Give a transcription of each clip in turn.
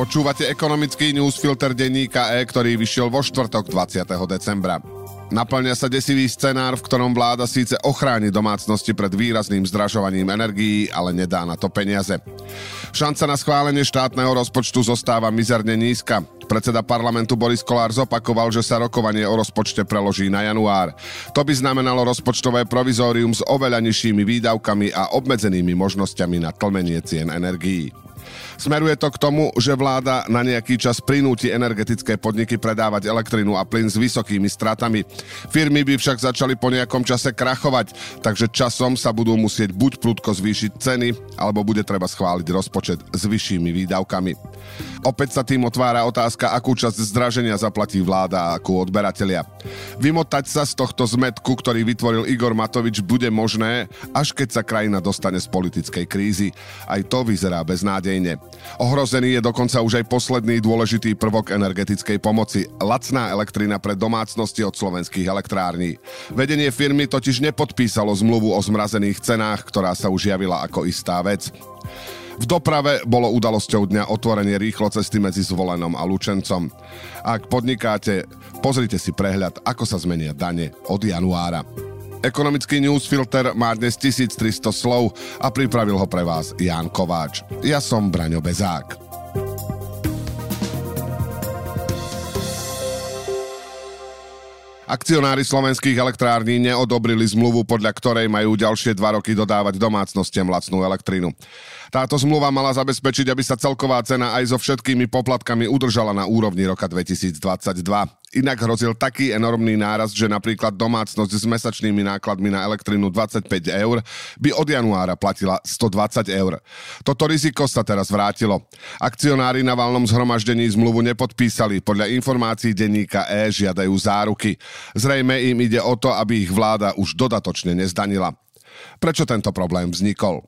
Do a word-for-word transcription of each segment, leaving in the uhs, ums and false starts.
Počúvate ekonomický newsfilter denníka E, ktorý vyšiel vo štvrtok dvadsiateho decembra. Naplňa sa desivý scenár, v ktorom vláda síce ochráni domácnosti pred výrazným zdražovaním energií, ale nedá na to peniaze. Šanca na schválenie štátneho rozpočtu zostáva mizerne nízka. Predseda parlamentu Boris Kolár zopakoval, že sa rokovanie o rozpočte preloží na január. To by znamenalo rozpočtové provizórium s oveľa nižšími výdavkami a obmedzenými možnosťami na tlmenie cien energií. Smeruje to k tomu, že vláda na nejaký čas prinúti energetické podniky predávať elektrinu a plyn s vysokými stratami. Firmy by však začali po nejakom čase krachovať, takže časom sa budú musieť buď prudko zvýšiť ceny, alebo bude treba schváliť rozpočet s vyššími výdavkami. Opäť sa tým otvára otázka, akú časť zdraženia zaplatí vláda a akú odberatelia. Vymotať sa z tohto zmetku, ktorý vytvoril Igor Matovič, bude možné, až keď sa krajina dostane z politickej krízy. Aj to vyzerá beznádejne. Ohrozený je dokonca už aj posledný dôležitý prvok energetickej pomoci – lacná elektrina pre domácnosti od slovenských elektrární. Vedenie firmy totiž nepodpísalo zmluvu o zmrazených cenách, ktorá sa už javila ako istá vec. V doprave bolo udalosťou dňa otvorenie rýchlo cesty medzi Zvolenom a Lučencom. Ak podnikáte, pozrite si prehľad, ako sa zmenia dane od januára. Ekonomický newsfilter má dnes tisíctristo slov a pripravil ho pre vás Ján Kováč. Ja som Braňo Bezák. Akcionári slovenských elektrární neodobrili zmluvu, podľa ktorej majú ďalšie dva roky dodávať domácnostiam lacnú elektrinu. Táto zmluva mala zabezpečiť, aby sa celková cena aj so všetkými poplatkami udržala na úrovni roka dvetisícdvadsaťdva. Inak hrozil taký enormný nárast, že napríklad domácnosť s mesačnými nákladmi na elektrinu dvadsaťpäť eur by od januára platila stodvadsať eur. Toto riziko sa teraz vrátilo. Akcionári na valnom zhromaždení zmluvu nepodpísali. Podľa informácií denníka E žiadajú záruky. Zrejme im ide o to, aby ich vláda už dodatočne nezdanila. Prečo tento problém vznikol?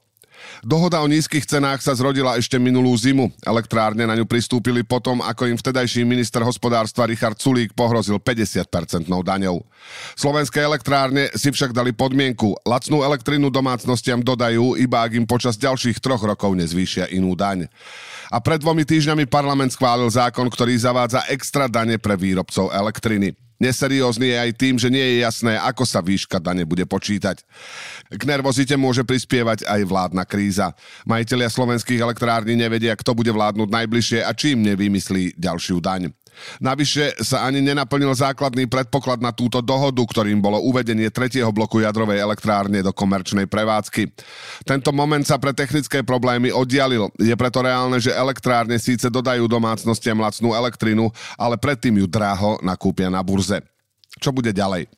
Dohoda o nízkych cenách sa zrodila ešte minulú zimu. Elektrárne na ňu pristúpili potom, ako im vtedajší minister hospodárstva Richard Sulík pohrozil päťdesiatpercentnou daňou. Slovenské elektrárne si však dali podmienku. Lacnú elektrinu domácnostiam dodajú, iba ak im počas ďalších troch rokov nezvýšia inú daň. A pred dvomi týždňami parlament schválil zákon, ktorý zavádza extra dane pre výrobcov elektriny. Neseriózny je aj tým, že nie je jasné, ako sa výška dane bude počítať. K nervozite môže prispievať aj vládna kríza. Majitelia slovenských elektrární nevedia, kto bude vládnuť najbližšie a čím nevymyslí ďalšiu daň. Navyše sa ani nenaplnil základný predpoklad na túto dohodu, ktorým bolo uvedenie tretieho bloku jadrovej elektrárne do komerčnej prevádzky. Tento moment sa pre technické problémy oddialil. Je preto reálne, že elektrárne síce dodajú domácnostiam lacnú elektrinu, ale predtým ju draho nakúpia na burze. Čo bude ďalej?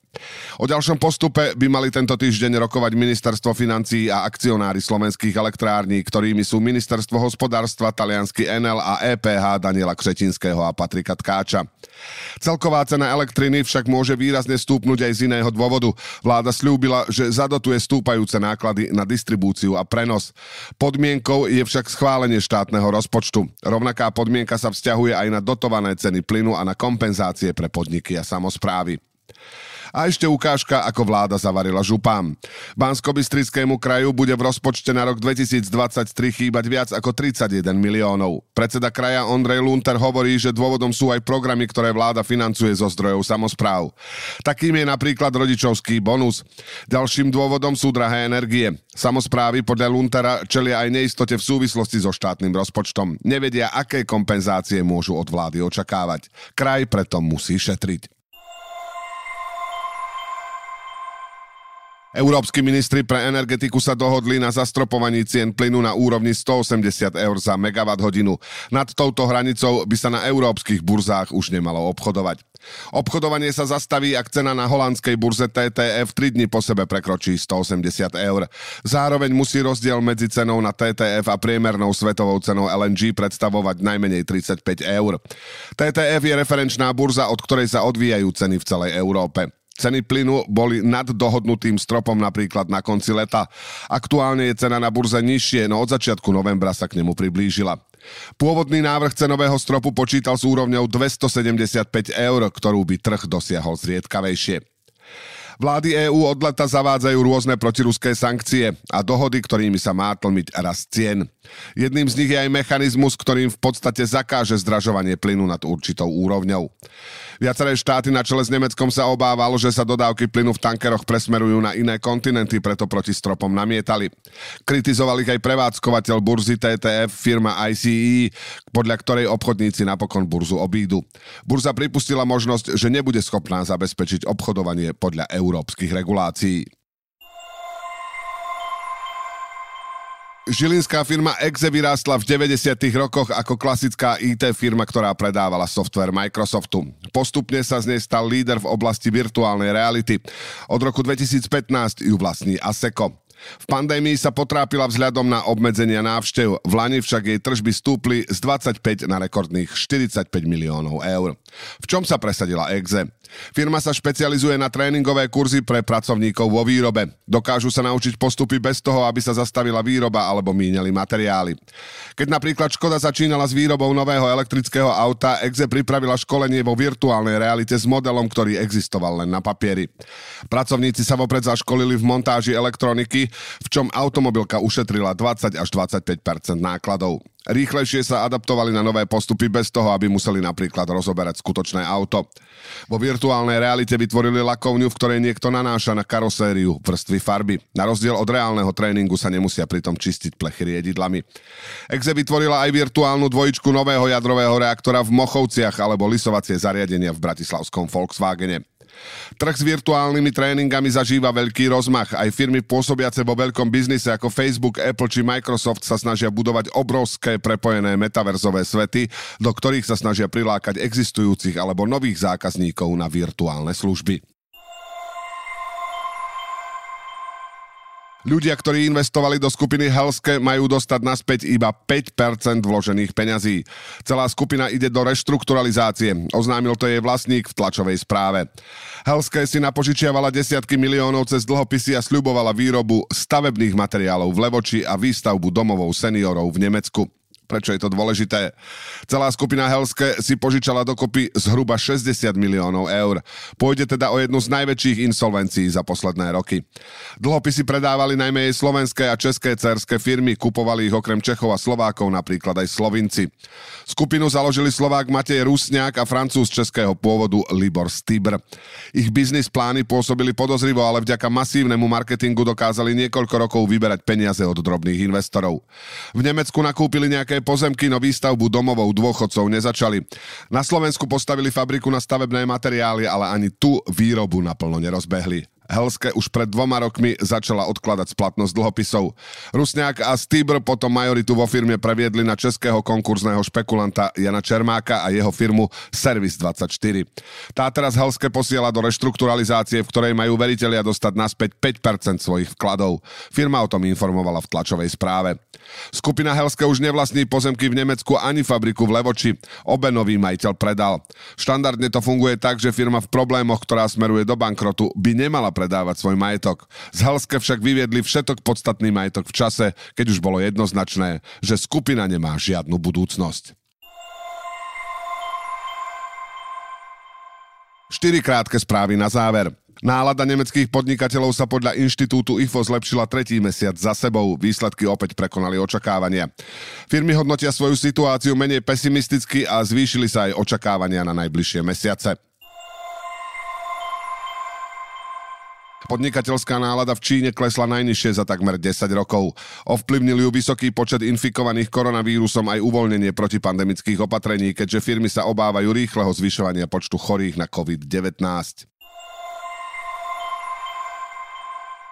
O ďalšom postupe by mali tento týždeň rokovať ministerstvo financií a akcionári slovenských elektrární, ktorými sú ministerstvo hospodárstva, taliansky en el a é pé há Daniela Kretinského a Patrika Tkáča. Celková cena elektriny však môže výrazne stúpnuť aj z iného dôvodu. Vláda sľúbila, že zadotuje stúpajúce náklady na distribúciu a prenos. Podmienkou je však schválenie štátneho rozpočtu. Rovnaká podmienka sa vzťahuje aj na dotované ceny plynu a na kompenzácie pre podniky a samosprávy. A ešte ukážka, ako vláda zavarila župám. Banskobystrickému kraju bude v rozpočte na rok dvetisícdvadsaťtri chýbať viac ako tridsaťjeden miliónov. Predseda kraja Ondrej Lunter hovorí, že dôvodom sú aj programy, ktoré vláda financuje zo zdrojov samospráv. Takým je napríklad rodičovský bonus. Ďalším dôvodom sú drahé energie. Samosprávy podľa Luntera čelia aj neistote v súvislosti so štátnym rozpočtom. Nevedia, aké kompenzácie môžu od vlády očakávať. Kraj preto musí šetriť. Európski ministri pre energetiku sa dohodli na zastropovaní cien plynu na úrovni stoosemdesiat eur za megawatt hodinu. Nad touto hranicou by sa na európskych burzách už nemalo obchodovať. Obchodovanie sa zastaví, ak cena na holandskej burze té té ef tri dni po sebe prekročí stoosemdesiat eur. Zároveň musí rozdiel medzi cenou na té té ef a priemernou svetovou cenou el en gé predstavovať najmenej tridsaťpäť eur. té té ef je referenčná burza, od ktorej sa odvíjajú ceny v celej Európe. Ceny plynu boli nad dohodnutým stropom napríklad na konci leta. Aktuálne je cena na burze nižšie, no od začiatku novembra sa k nemu priblížila. Pôvodný návrh cenového stropu počítal s úrovňou dvestosedemdesiatpäť eur, ktorú by trh dosiahol zriedkavejšie. Vlády é ú od leta zavádzajú rôzne protiruské sankcie a dohody, ktorými sa má tlmiť rast cien. Jedným z nich je aj mechanizmus, ktorým v podstate zakáže zdražovanie plynu nad určitou úrovňou. Viaceré štáty na čele s Nemeckom sa obávalo, že sa dodávky plynu v tankeroch presmerujú na iné kontinenty, preto proti stropom namietali. Kritizoval ich aj prevádzkovateľ burzy té té ef firma í cé é, podľa ktorej obchodníci napokon burzu obídu. Burza pripustila možnosť, že nebude schopná zabezpečiť obchodovanie podľa európskych regulácií. Žilinská firma Exe vyrástla v deväťdesiatych rokoch ako klasická í té firma, ktorá predávala software Microsoftu. Postupne sa z nej stal líder v oblasti virtuálnej reality. Od roku dvetisícpätnásť ju vlastní Asseco. V pandémii sa potrápila vzhľadom na obmedzenia návštev, v lani však jej tržby stúpli z dvadsaťpäť na rekordných štyridsaťpäť miliónov eur. V čom sa presadila Exe? Firma sa špecializuje na tréningové kurzy pre pracovníkov vo výrobe. Dokážu sa naučiť postupy bez toho, aby sa zastavila výroba alebo míňali materiály. Keď napríklad Škoda začínala s výrobou nového elektrického auta, Exe pripravila školenie vo virtuálnej realite s modelom, ktorý existoval len na papieri. Pracovníci sa vopred zaškolili v montáži elektroniky, v čom automobilka ušetrila dvadsať až dvadsaťpäť percent nákladov. Rýchlejšie sa adaptovali na nové postupy bez toho, aby museli napríklad rozoberať skutočné auto. Vo virtuálnej realite vytvorili lakovňu, v ktorej niekto nanáša na karosériu vrstvy farby. Na rozdiel od reálneho tréningu sa nemusia pritom čistiť plechy riedidlami. Exe vytvorila aj virtuálnu dvojičku nového jadrového reaktora v Mochovciach alebo lysovacie zariadenia v bratislavskom Volkswagene. Trh s virtuálnymi tréningami zažíva veľký rozmach. Aj firmy pôsobiace vo veľkom biznise ako Facebook, Apple či Microsoft sa snažia budovať obrovské prepojené metaverzové svety, do ktorých sa snažia prilákať existujúcich alebo nových zákazníkov na virtuálne služby. Ľudia, ktorí investovali do skupiny Helske, majú dostať naspäť iba päť percent vložených peňazí. Celá skupina ide do reštrukturalizácie. Oznámil to jej vlastník v tlačovej správe. Helske si napožičiavala desiatky miliónov cez dlhopisy a sľubovala výrobu stavebných materiálov v Levoči a výstavbu domovov seniorov v Nemecku. Prečo je to dôležité? Celá skupina Helske si požičala dokopy zhruba šesťdesiat miliónov eur. Pôjde teda o jednu z najväčších insolvencií za posledné roky. Dlhopisy predávali najmä jej slovenské a české dcérske firmy, kupovali ich okrem Čechov a Slovákov napríklad aj Slovinci. Skupinu založili Slovák Matej Rusňák a Francúz českého pôvodu Libor Stíbr. Ich biznis plány pôsobili podozrivo, ale vďaka masívnemu marketingu dokázali niekoľko rokov vyberať peniaze od drobných investorov. V Nemecku nakúpili nejaké pozemky, no výstavbu domovou dôchodcov nezačali. Na Slovensku postavili fabriku na stavebné materiály, ale ani tú výrobu naplno nerozbehli. Helske už pred dvoma rokmi začala odkladať splatnosť dlhopisov. Rusňák a Stíbr potom majoritu vo firme previedli na českého konkurzného špekulanta Jána Čermáka a jeho firmu Service dvadsaťštyri. Tá teraz Helske posiela do reštrukturalizácie, v ktorej majú veritelia dostať naspäť päť percent svojich vkladov. Firma o tom informovala v tlačovej správe. Skupina Helske už nevlastní pozemky v Nemecku ani fabriku v Levoči. Obe nový majiteľ predal. Štandardne to funguje tak, že firma v problémoch, ktorá smeruje do bankrotu, by nemala predávať svoj majetok. Z Helske však vyviedli všetok podstatný majetok v čase, keď už bolo jednoznačné, že skupina nemá žiadnu budúcnosť. Štyri krátke správy na záver. Nálada nemeckých podnikateľov sa podľa inštitútu í ef o zlepšila tretí mesiac za sebou. Výsledky opäť prekonali očakávania. Firmy hodnotia svoju situáciu menej pesimisticky a zvýšili sa aj očakávania na najbližšie mesiace. Podnikateľská nálada v Číne klesla najnižšie za takmer desať rokov. Ovplyvnil ju vysoký počet infikovaných koronavírusom aj uvoľnenie protipandemických opatrení, keďže firmy sa obávajú rýchleho zvyšovania počtu chorých na covid devätnásť.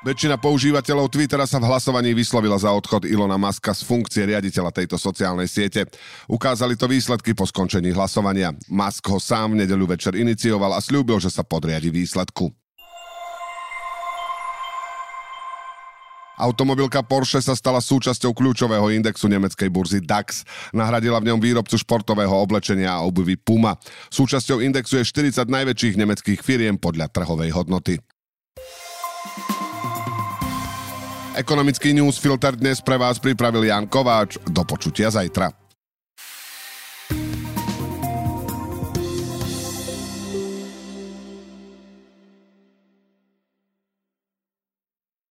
Väčšina používateľov Twittera sa v hlasovaní vyslovila za odchod Ilona Muska z funkcie riaditeľa tejto sociálnej siete. Ukázali to výsledky po skončení hlasovania. Musk ho sám v nedeľu večer inicioval a sľúbil, že sa podriadi výsledku. Automobilka Porsche sa stala súčasťou kľúčového indexu nemeckej burzy DAX. Nahradila v ňom výrobcu športového oblečenia a obuvy Puma. Súčasťou indexu je štyridsať najväčších nemeckých firiem podľa trhovej hodnoty. Ekonomický newsfilter dnes pre vás pripravil Ján Kováč. Do počutia zajtra.